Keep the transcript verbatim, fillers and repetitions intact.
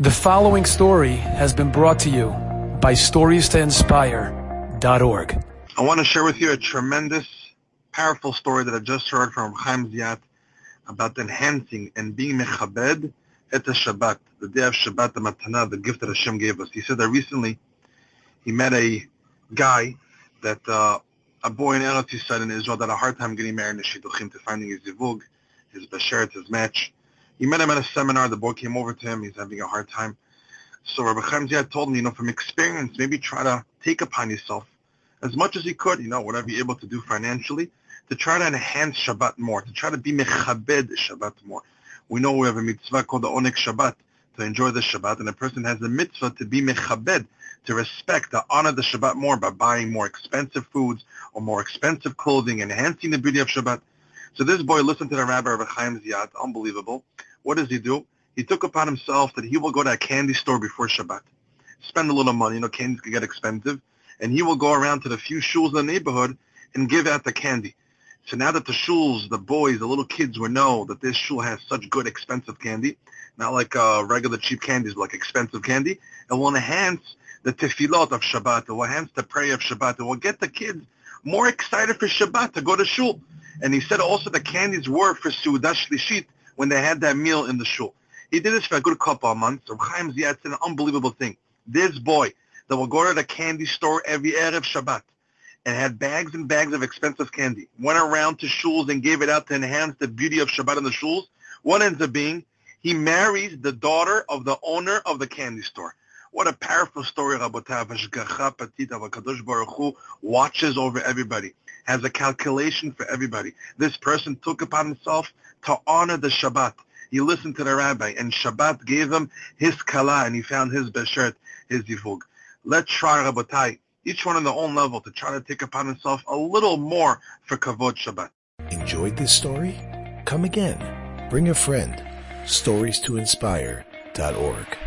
The following story has been brought to you by Stories To Inspire dot org. I want to share with you a tremendous, powerful story that I just heard from Chaim Ziyat about enhancing and being mechabed at the Shabbat, the day of Shabbat, the matanah, the gift that Hashem gave us. He said that recently he met a guy, that uh, a boy in Eretz, he said, in Israel, that had a hard time getting married in the shidduchim, to finding his zivug, his basheret, his match. He met him at a seminar. The boy came over to him. He's having a hard time. So Rabbi Chaim Ziyat told him, you know, from experience, maybe try to take upon yourself as much as you could, you know, whatever you're able to do financially, to try to enhance Shabbat more, to try to be mechabed Shabbat more. We know we have a mitzvah called the Onik Shabbat, to enjoy the Shabbat, and a person has a mitzvah to be mechabed, to respect, to honor the Shabbat more by buying more expensive foods or more expensive clothing, enhancing the beauty of Shabbat. So this boy listened to the rabbi of Chaim Ziyat, unbelievable. What does he do? He took upon himself that he will go to a candy store before Shabbat, spend a little money, you know, candies can get expensive, and he will go around to the few shuls in the neighborhood and give out the candy. So now that the shuls, the boys, the little kids will know that this shul has such good expensive candy, not like uh, regular cheap candies, but like expensive candy, it will enhance the tefillah of Shabbat, it will enhance the prayer of Shabbat, it will get the kids more excited for Shabbat to go to shul. And he said also the candies were for seudah shlishit when they had that meal in the shul. He did this for a good couple of months. So Chaim Ziyat said an unbelievable thing. This boy that will go to the candy store every Erev Shabbat and had bags and bags of expensive candy, went around to shuls and gave it out to enhance the beauty of Shabbat in the shuls, what ends up being? He marries the daughter of the owner of the candy store. What a powerful story, Rabotai. Veshgacha Patita, Vakadosh Baruchu watches over everybody, has a calculation for everybody. This person took upon himself to honor the Shabbat. He listened to the rabbi, and Shabbat gave him his kalah, and he found his basheret, his zivug. Let's try, Rabotai, each one on their own level, to try to take upon himself a little more for kavod Shabbat. Enjoyed this story? Come again. Bring a friend. Stories to inspire dot org.